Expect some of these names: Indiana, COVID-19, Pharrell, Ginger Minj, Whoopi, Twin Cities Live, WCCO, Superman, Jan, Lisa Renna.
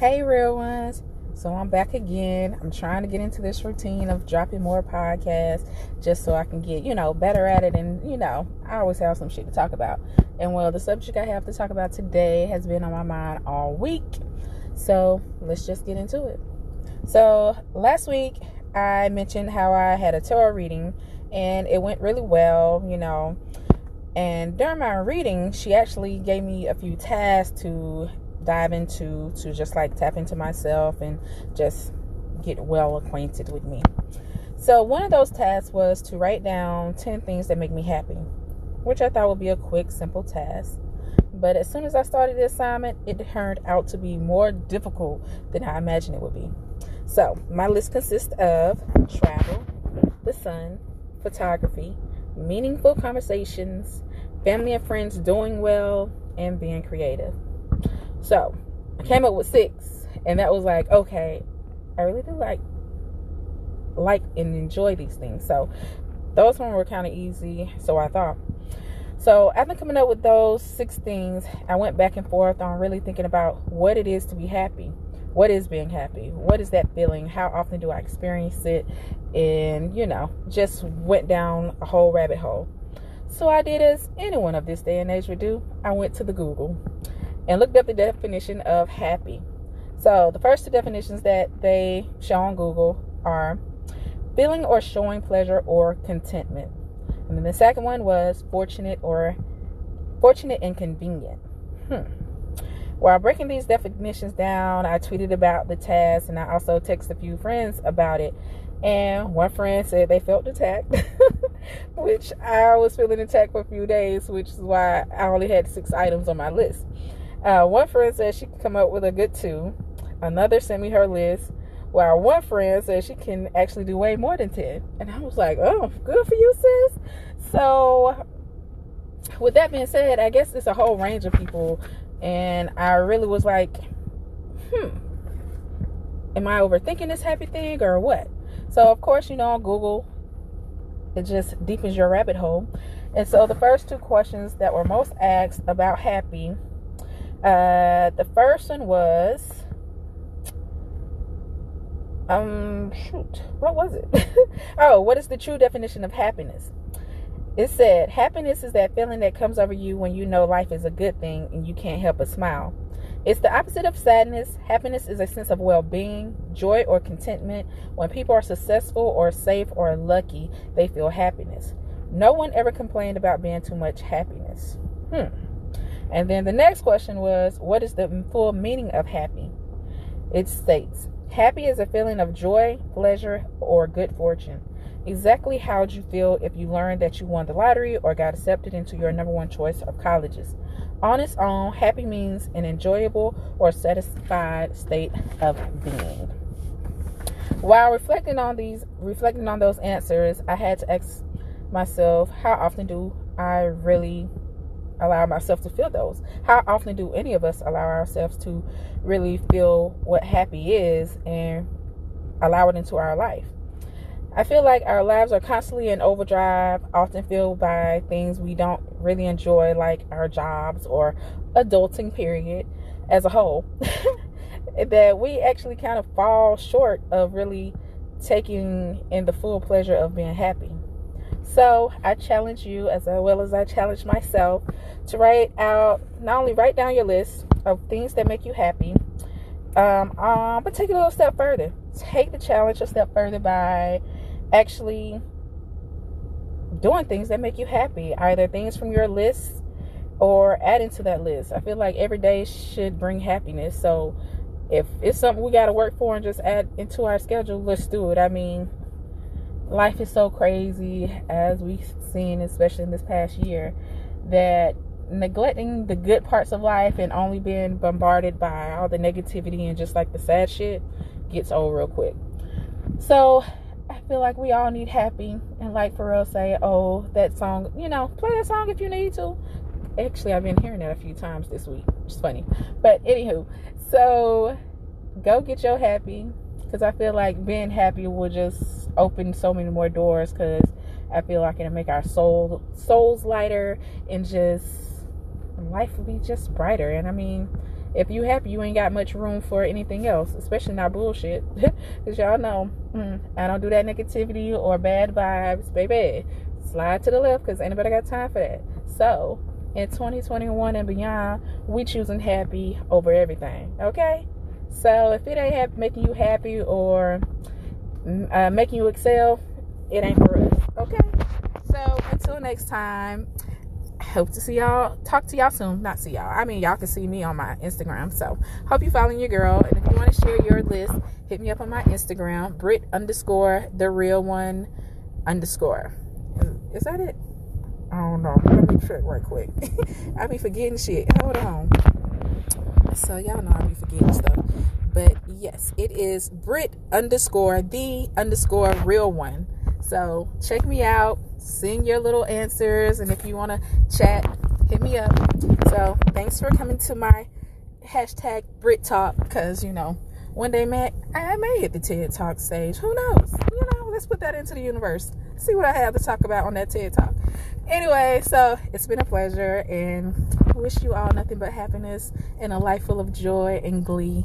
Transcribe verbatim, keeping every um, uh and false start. Hey real ones, so I'm back again. I'm trying to get into this routine of dropping more podcasts just so I can get, you know, better at it. And, you know, I always have some shit to talk about. And, well, the subject I have to talk about today has been on my mind all week. So let's just get into it. So last week I mentioned how I had a tarot reading and it went really well, you know. And during my reading, she actually gave me a few tasks to dive into to just like tap into myself and just get well acquainted with me. So one of those tasks was to write down ten things that make me happy, which I thought would be a quick, simple task. But as soon as I started the assignment, it turned out to be more difficult than I imagined it would be. So my list consists of travel, the sun, photography, meaningful conversations, family and friends doing well, and being creative. So I came up with six, and that was like, okay, I really do like like and enjoy these things. So those ones were kind of easy, so I thought. So after coming up with those six things, I went back and forth on really thinking about what it is to be happy. What is being happy? What is that feeling? How often do I experience it? And, you know, just went down a whole rabbit hole. So I did as anyone of this day and age would do. I went to the Google and looked up the definition of happy. So the first two definitions that they show on Google are feeling or showing pleasure or contentment. And then the second one was fortunate or fortunate and convenient. Hmm. While breaking these definitions down, I tweeted about the task and I also texted a few friends about it. And one friend said they felt attacked, which I was feeling attacked for a few days, which is why I only had six items on my list. Uh, one friend said she could come up with a good two. Another sent me her list. While one friend said she can actually do way more than ten. And I was like, oh, good for you, sis. So with that being said, I guess it's a whole range of people. And I really was like, hmm, am I overthinking this happy thing or what? So, of course, you know, on Google, it just deepens your rabbit hole. And so the first two questions that were most asked about happy, uh, the first one was, um, shoot, what was it? Oh, what is the true definition of happiness? It said, happiness is that feeling that comes over you when you know life is a good thing and you can't help but smile. It's the opposite of sadness. Happiness is a sense of well-being, joy, or contentment. When people are successful or safe or lucky, they feel happiness. No one ever complained about being too much happiness. Hmm. And then the next question was, what is the full meaning of happy? It states, happy is a feeling of joy, pleasure, or good fortune. Exactly how'd you feel if you learned that you won the lottery or got accepted into your number one choice of colleges? On its own, happy means an enjoyable or satisfied state of being. While reflecting on these, reflecting on those answers, I had to ask myself, how often do I really allow myself to feel those? How often do any of us allow ourselves to really feel what happy is and allow it into our life? I feel like our lives are constantly in overdrive, often filled by things we don't really enjoy, like our jobs or adulting period as a whole, that we actually kind of fall short of really taking in the full pleasure of being happy. So I challenge you, as well as I challenge myself, to write out, not only write down your list of things that make you happy, um, um, but take it a little step further. Take the challenge a step further by actually doing things that make you happy, either things from your list or adding to that list. I feel like every day should bring happiness. So if it's something we got to work for and just add into our schedule, let's do it. I mean, life is so crazy, as we've seen, especially in this past year, that neglecting the good parts of life and only being bombarded by all the negativity and just like the sad shit gets old real quick. So I feel like we all need happy, and like Pharrell say, oh, that song, you know, play that song if you need to. Actually, I've been hearing that a few times this week, which is funny. But anywho, so go get your happy, because I feel like being happy will just open so many more doors, because I feel like it'll make our soul souls lighter, and just life will be just brighter. And I mean, If you happy, you ain't got much room for anything else, especially not bullshit. Because y'all know, mm, I don't do that negativity or bad vibes, baby. Slide to the left, because anybody got time for that. So, in twenty twenty-one and beyond, we choosing happy over everything, okay? So, if it ain't ha- making you happy or uh, making you excel, it ain't for us, okay? So, until next time, hope to see y'all, talk to y'all soon. Not see y'all, I mean y'all can see me on my Instagram. So hope you following your girl, and if you want to share your list, hit me up on my Instagram, Brit underscore the real one underscore. Is, is that it? I don't know, let me check right quick. I be forgetting shit, hold on. So y'all know I be forgetting stuff, but yes, it is Brit underscore the underscore real one. So check me out, send your little answers, and if you want to chat, hit me up. So thanks for coming to my hashtag Brit Talk, because, you know, one day, man, I may hit the TED Talk stage. Who knows? You know, let's put that into the universe. See what I have to talk about on that TED Talk. Anyway, so it's been a pleasure, and wish you all nothing but happiness and a life full of joy and glee.